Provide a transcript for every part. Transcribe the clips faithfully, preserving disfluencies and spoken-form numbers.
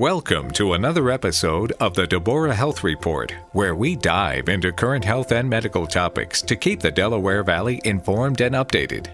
Welcome to another episode of the Deborah Health Report, where we dive into current health and medical topics to keep the Delaware Valley informed and updated.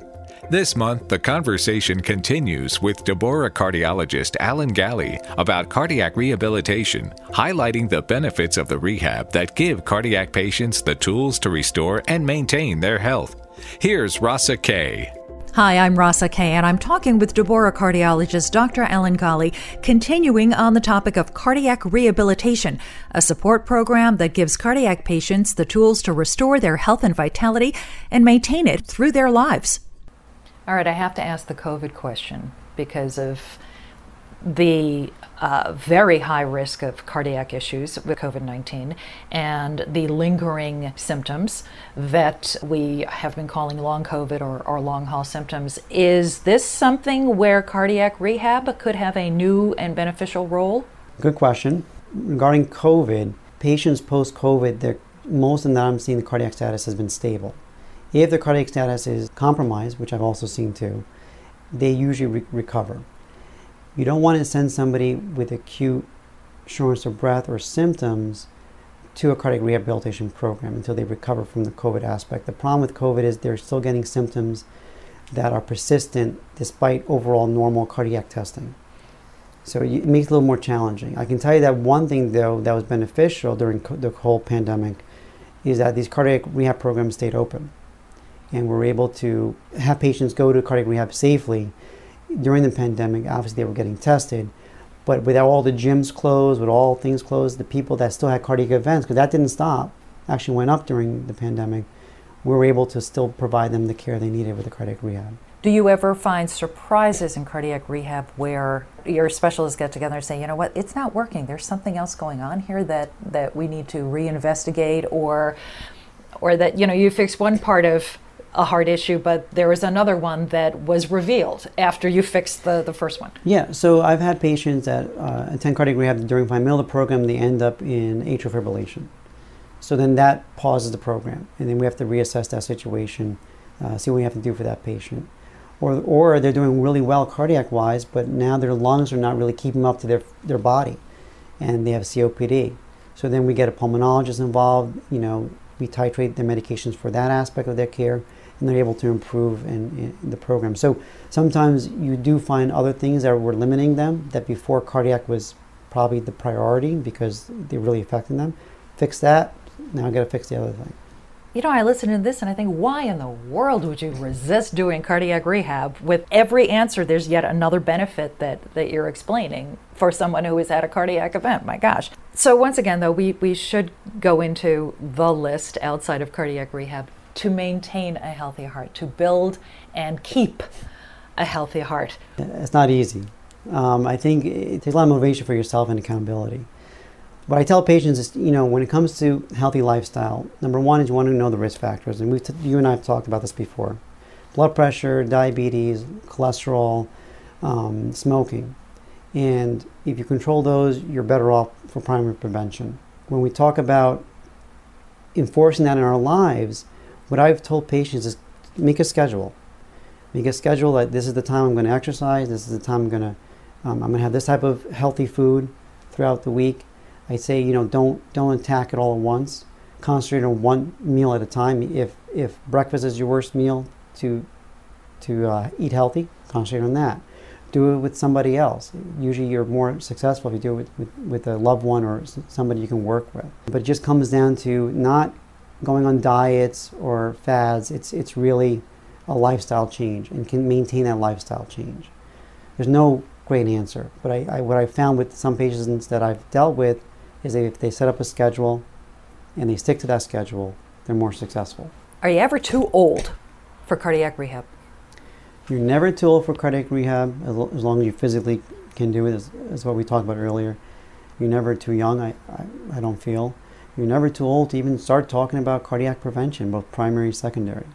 This month, the conversation continues with Deborah cardiologist Alan Golly about cardiac rehabilitation, highlighting the benefits of the rehab that give cardiac patients the tools to restore and maintain their health. Here's Rosa Kay. Hi, I'm Rosa Kay, and I'm talking with Deborah cardiologist Doctor Alan Golly, continuing on the topic of cardiac rehabilitation, a support program that gives cardiac patients the tools to restore their health and vitality and maintain it through their lives. All right, I have to ask the COVID question because of the uh, very high risk of cardiac issues with COVID nineteen and the lingering symptoms that we have been calling long COVID or, or long haul symptoms. Is this something where cardiac rehab could have a new and beneficial role? Good question. Regarding COVID, patients post-COVID, most of them that I'm seeing, the cardiac status has been stable. If their cardiac status is compromised, which I've also seen too, they usually re- recover. You don't want to send somebody with acute shortness of breath or symptoms to a cardiac rehabilitation program until they recover from the COVID aspect. The problem with COVID is they're still getting symptoms that are persistent despite overall normal cardiac testing. So it makes it a little more challenging. I can tell you that one thing though that was beneficial during co- the whole pandemic is that these cardiac rehab programs stayed open, and we're able to have patients go to cardiac rehab safely. During the pandemic, obviously they were getting tested, but with all the gyms closed, with all things closed, the people that still had cardiac events, because that didn't stop, actually went up during the pandemic, we were able to still provide them the care they needed with the cardiac rehab. Do you ever find surprises in cardiac rehab where your specialists get together and say, you know what, it's not working, there's something else going on here that, that we need to reinvestigate, or or that, you know, you fixed one part of a heart issue, but there was another one that was revealed after you fixed the, the first one? Yeah, so I've had patients that uh, attend cardiac rehab during my middle of the program, they end up in atrial fibrillation. So then that pauses the program, and then we have to reassess that situation, uh, see what we have to do for that patient. Or or they're doing really well cardiac-wise, but now their lungs are not really keeping up to their their body, and they have C O P D. So then we get a pulmonologist involved, you know, we titrate their medications for that aspect of their care, and they're able to improve in, in the program. So sometimes you do find other things that were limiting them that before cardiac was probably the priority because they really affected them. Fix that, now I gotta fix the other thing. You know, I listen to this and I think, why in the world would you resist doing cardiac rehab? With every answer, there's yet another benefit that, that you're explaining for someone who has had a cardiac event, my gosh. So once again, though, we, we should go into the list outside of cardiac rehab to maintain a healthy heart, to build and keep a healthy heart. It's not easy. Um, I think it takes a lot of motivation for yourself and accountability. What I tell patients is, you know, when it comes to healthy lifestyle, number one is you want to know the risk factors. And we've t- you and I have talked about this before. Blood pressure, diabetes, cholesterol, um, smoking. And if you control those, you're better off for primary prevention. When we talk about enforcing that in our lives, what I've told patients is make a schedule. Make a schedule that this is the time I'm going to exercise, this is the time I'm going to um, I'm going to have this type of healthy food throughout the week. I say, you know, don't don't attack it all at once. Concentrate on one meal at a time. If if breakfast is your worst meal to to uh, eat healthy, concentrate on that. Do it with somebody else. Usually you're more successful if you do it with, with, with a loved one or somebody you can work with. But it just comes down to not going on diets or fads. It's it's really a lifestyle change, and can maintain that lifestyle change. There's no great answer, but I, I what I found with some patients that I've dealt with is that if they set up a schedule and they stick to that schedule, they're more successful. Are you ever too old for cardiac rehab? You're never too old for cardiac rehab as, l- as long as you physically can do it, is, is what we talked about earlier. You're never too young, I, I, I don't feel. You're never too old to even start talking about cardiac prevention, both primary and secondary.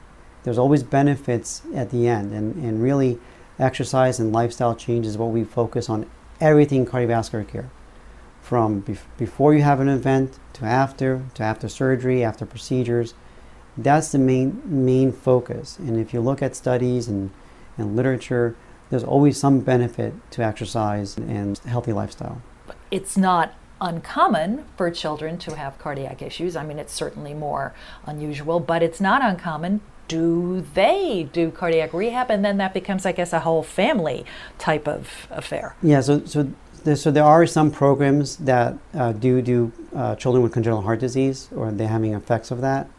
There's always benefits at the end, and, and really exercise and lifestyle change is what we focus on, everything cardiovascular care. From bef- before you have an event, to after, to after surgery, after procedures. That's the main main focus. And if you look at studies and, and literature, there's always some benefit to exercise and healthy lifestyle. it's not uncommon for children to have cardiac issues. I mean, it's certainly more unusual, but it's not uncommon. Do they do cardiac rehab? And then that becomes, I guess, a whole family type of affair. Yeah, so so there, so there are some programs that uh, do do uh, children with congenital heart disease, or they're having effects of that.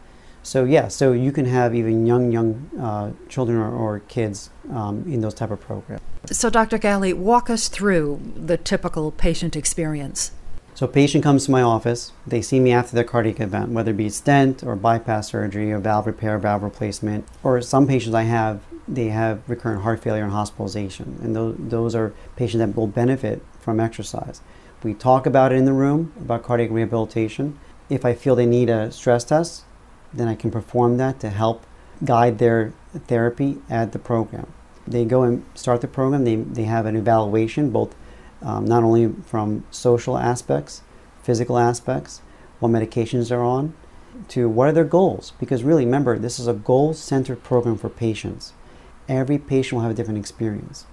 So yeah, so you can have even young, young uh, children or, or kids um, in those type of programs. So Doctor Golly, walk us through the typical patient experience. So a patient comes to my office, they see me after their cardiac event, whether it be stent or bypass surgery or valve repair, valve replacement, or some patients I have, they have recurrent heart failure and hospitalization. And those, those are patients that will benefit from exercise. We talk about it in the room, about cardiac rehabilitation. If I feel they need a stress test, then I can perform that to help guide their therapy at the program. They go and start the program, they, they have an evaluation, both um, not only from social aspects, physical aspects, what medications they're on, to what are their goals. Because really, remember, this is a goal-centered program for patients. Every patient will have a different experience.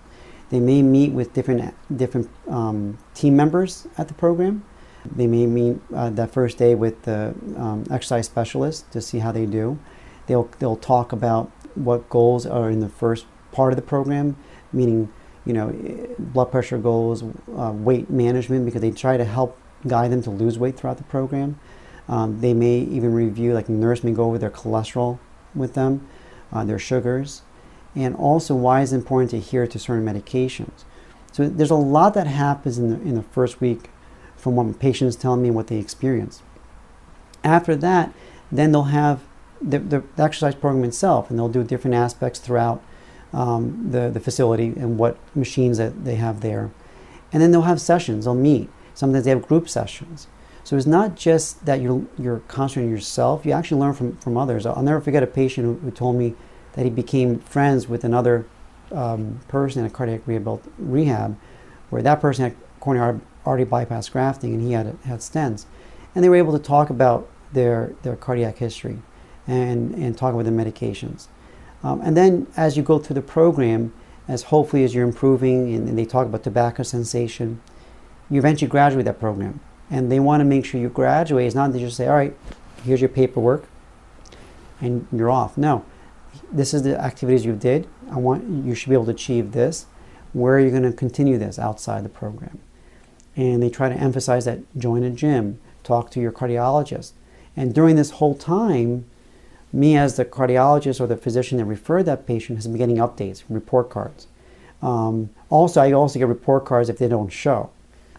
They may meet with different, different um, team members at the program. They may meet uh, that first day with the um, exercise specialist to see how they do. They'll they'll talk about what goals are in the first part of the program, meaning, you know, blood pressure goals, uh, weight management, because they try to help guide them to lose weight throughout the program. Um, they may even review, like nurse may go over their cholesterol with them, uh, their sugars, and also why it's important to adhere to certain medications. So there's a lot that happens in the, in the first week, from what patients tell me and what they experience. After that, then they'll have the, the exercise program itself, and they'll do different aspects throughout um, the, the facility and what machines that they have there. And then they'll have sessions, they'll meet. Sometimes they have group sessions. So it's not just that you're, you're concentrating on yourself, you actually learn from, from others. I'll never forget a patient who, who told me that he became friends with another um, person at a cardiac rehab, where that person had coronary artery already bypass grafting, and he had had stents, and they were able to talk about their their cardiac history, and and talk about the medications, um, and then as you go through the program, as hopefully as you're improving, and, and they talk about tobacco cessation, you eventually graduate that program, and they want to make sure you graduate. It's not they just say, all right, here's your paperwork, and you're off. No, this is the activities you did. I want you should be able to achieve this. Where are you going to continue this outside the program? And they try to emphasize that join a gym, talk to your cardiologist. And during this whole time, me as the cardiologist or the physician that referred that patient has been getting updates, report cards. Um, also, I also get report cards if they don't show.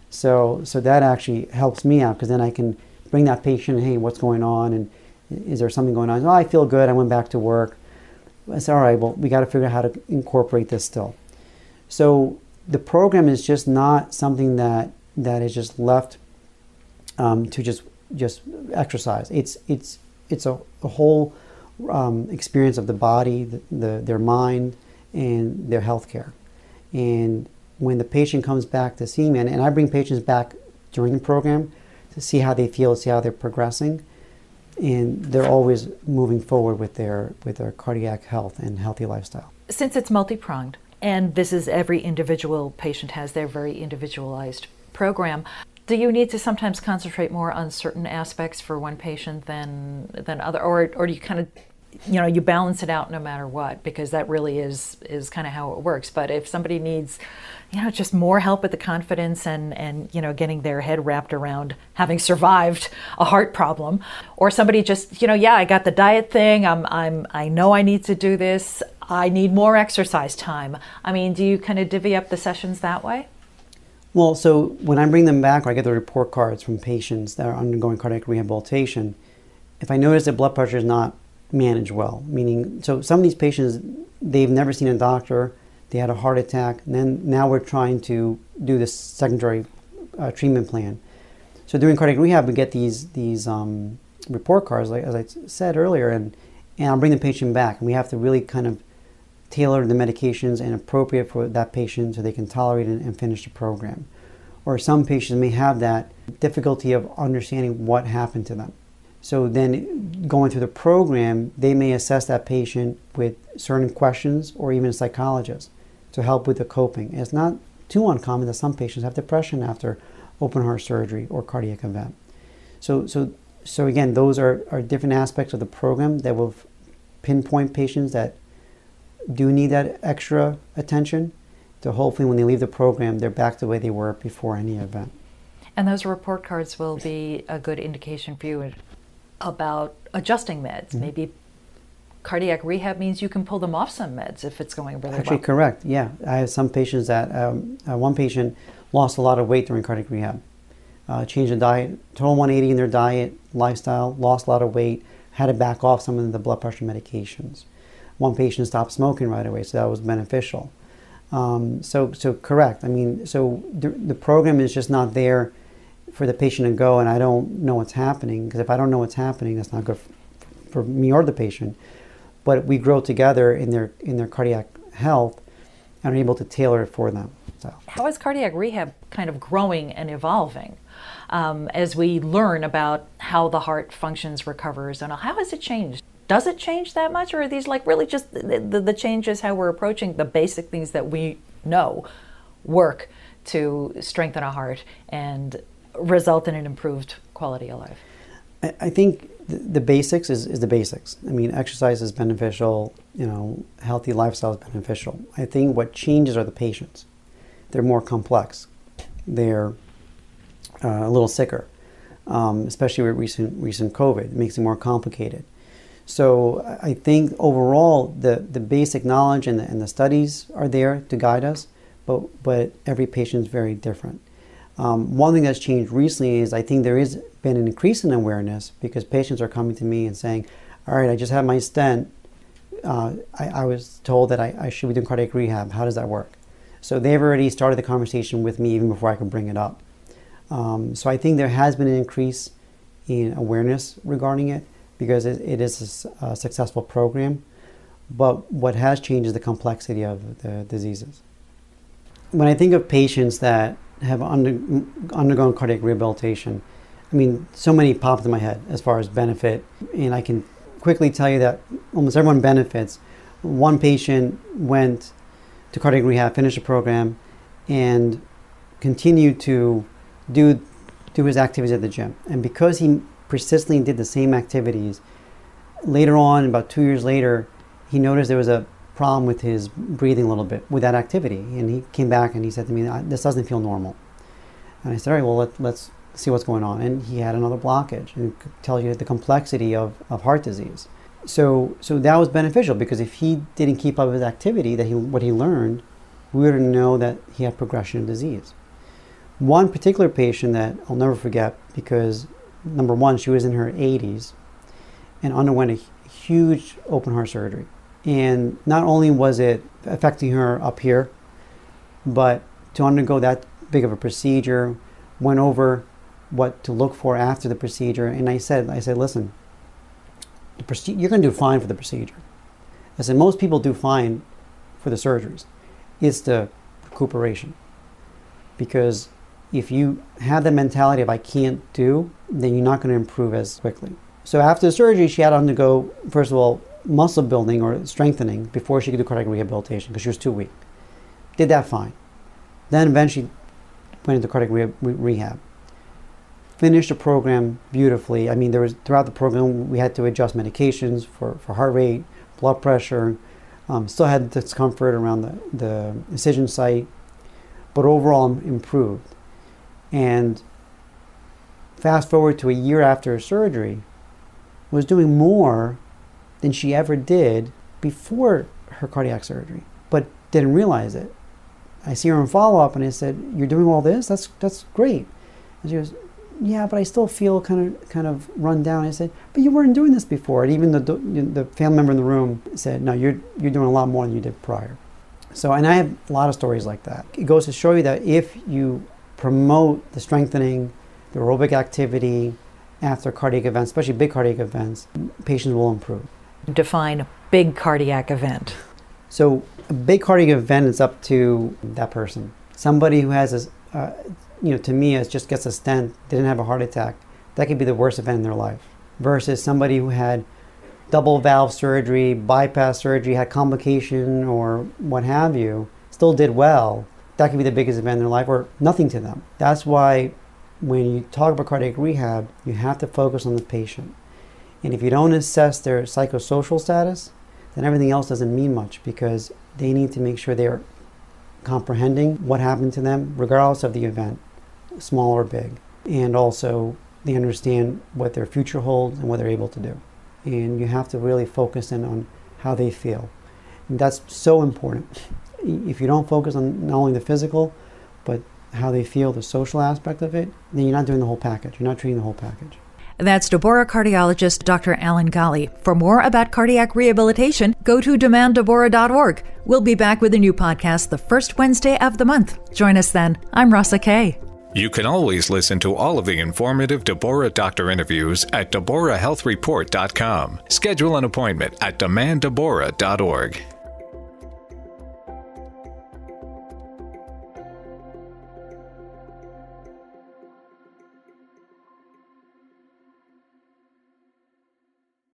So so that actually helps me out, because then I can bring that patient, hey, what's going on? And is there something going on? Oh, I feel good, I went back to work. I said, all right, well, we got to figure out how to incorporate this still. So the program is just not something that that is just left um, to just just exercise. It's it's it's a, a whole um, experience of the body, the, the their mind, and their healthcare. And when the patient comes back to see me, and, and I bring patients back during the program to see how they feel, see how they're progressing, and they're always moving forward with their with their cardiac health and healthy lifestyle. Since it's multi-pronged, and this is every individual patient has their very individualized program, do you need to sometimes concentrate more on certain aspects for one patient than than other, or or do you kind of, you know, you balance it out no matter what, because that really is is kind of how it works. But if somebody needs, you know, just more help with the confidence and and you know, getting their head wrapped around having survived a heart problem, or somebody just, you know, yeah, I got the diet thing, I'm I'm I know I need to do this, I need more exercise time. I mean, do you kind of divvy up the sessions that way? Well, so when I bring them back, or I get the report cards from patients that are undergoing cardiac rehabilitation, if I notice that blood pressure is not managed well, meaning, so some of these patients, they've never seen a doctor, they had a heart attack, and then now we're trying to do this secondary uh, treatment plan. So during cardiac rehab, we get these these um, report cards, like as I said earlier, and, and I'll bring the patient back, and we have to really kind of tailored the medications and appropriate for that patient so they can tolerate it and finish the program. Or some patients may have that difficulty of understanding what happened to them. So then going through the program, they may assess that patient with certain questions or even a psychologist to help with the coping. And it's not too uncommon that some patients have depression after open heart surgery, or cardiac event. So, so, so again, those are, are different aspects of the program that will pinpoint patients that do need that extra attention to hopefully when they leave the program, they're back the way they were before any event. And those report cards will be a good indication for you about adjusting meds. Mm-hmm. Maybe cardiac rehab means you can pull them off some meds if it's going really well. Actually, correct, yeah. I have some patients that, um, uh, one patient lost a lot of weight during cardiac rehab. Uh, changed the diet, total one eighty in their diet, lifestyle, lost a lot of weight, had to back off some of the blood pressure medications. One patient stopped smoking right away, so that was beneficial. Um, so, so correct. I mean, so the, the program is just not there for the patient to go, and I don't know what's happening, because if I don't know what's happening, that's not good for, for me or the patient. But we grow together in their in their cardiac health, and are able to tailor it for them. So, how is cardiac rehab kind of growing and evolving um, as we learn about how the heart functions, recovers, and how has it changed? Does it change that much, or are these like really just the, the, the changes how we're approaching the basic things that we know work to strengthen a heart and result in an improved quality of life? I, I think the, the basics is, is the basics. I mean, exercise is beneficial, you know, healthy lifestyle is beneficial. I think what changes are the patients. They're more complex. They're uh, a little sicker, um, especially with recent, recent COVID. It makes it more complicated. So I think overall the, the basic knowledge and the, and the studies are there to guide us, but, but every patient is very different. Um, one thing that's changed recently is I think there has been an increase in awareness, because patients are coming to me and saying, all right, I just had my stent. Uh, I, I was told that I, I should be doing cardiac rehab. How does that work? So they've already started the conversation with me even before I could bring it up. Um, so I think there has been an increase in awareness regarding it, because it is a successful program. But what has changed is the complexity of the diseases. When I think of patients that have under, undergone cardiac rehabilitation, I mean, so many pop into my head as far as benefit. And I can quickly tell you that almost everyone benefits. One patient went to cardiac rehab, finished the program, and continued to do, do his activities at the gym. And because he persistently did the same activities, later on, about two years later, he noticed there was a problem with his breathing a little bit with that activity. And he came back and he said to me, this doesn't feel normal. And I said, all right, well, let, let's see what's going on. And he had another blockage, and it tells you the complexity of, of heart disease. So, so that was beneficial, because if he didn't keep up with his activity, that he, what he learned, we would know that he had progression of disease. One particular patient that I'll never forget, because number one, she was in her eighties and underwent a huge open heart surgery. And not only was it affecting her up here, but to undergo that big of a procedure, went over what to look for after the procedure. And I said, I said, listen, the proce- you're going to do fine for the procedure. I said, most people do fine for the surgeries. It's the recuperation. Because if you have the mentality of I can't do, then you're not going to improve as quickly. So after the surgery, she had to undergo, first of all, muscle building or strengthening before she could do cardiac rehabilitation, because she was too weak. Did that fine. Then eventually went into cardiac re- rehab. Finished the program beautifully. I mean, there was throughout the program, we had to adjust medications for, for heart rate, blood pressure, um, still had discomfort around the, the incision site, but overall improved. And fast forward to a year after her surgery, was doing more than she ever did before her cardiac surgery, but didn't realize it. I see her in follow-up and I said, you're doing all this? That's that's great. And she goes, yeah, but I still feel kind of kind of run down. I said, but you weren't doing this before. And even the the family member in the room said, no, you're you're doing a lot more than you did prior. So, and I have a lot of stories like that. It goes to show you that if you promote the strengthening, the aerobic activity after cardiac events, especially big cardiac events, patients will improve. Define big cardiac event. So a big cardiac event is up to that person. Somebody who has, a, uh, you know, to me, as just gets a stent, didn't have a heart attack, that could be the worst event in their life. Versus somebody who had double valve surgery, bypass surgery, had complication or what have you, still did well, that could be the biggest event in their life, or nothing to them. That's why when you talk about cardiac rehab, you have to focus on the patient. And if you don't assess their psychosocial status, then everything else doesn't mean much, because they need to make sure they're comprehending what happened to them, regardless of the event, small or big. And also, they understand what their future holds and what they're able to do. And you have to really focus in on how they feel. And that's so important. If you don't focus on not only the physical, but how they feel, the social aspect of it, then you're not doing the whole package. You're not treating the whole package. That's Deborah cardiologist Doctor Alan Golly. For more about cardiac rehabilitation, go to demand deborah dot org. We'll be back with a new podcast the first Wednesday of the month. Join us then. I'm Rosa Kay. You can always listen to all of the informative Deborah Doctor interviews at deborah health report dot com. Schedule an appointment at demand deborah dot org.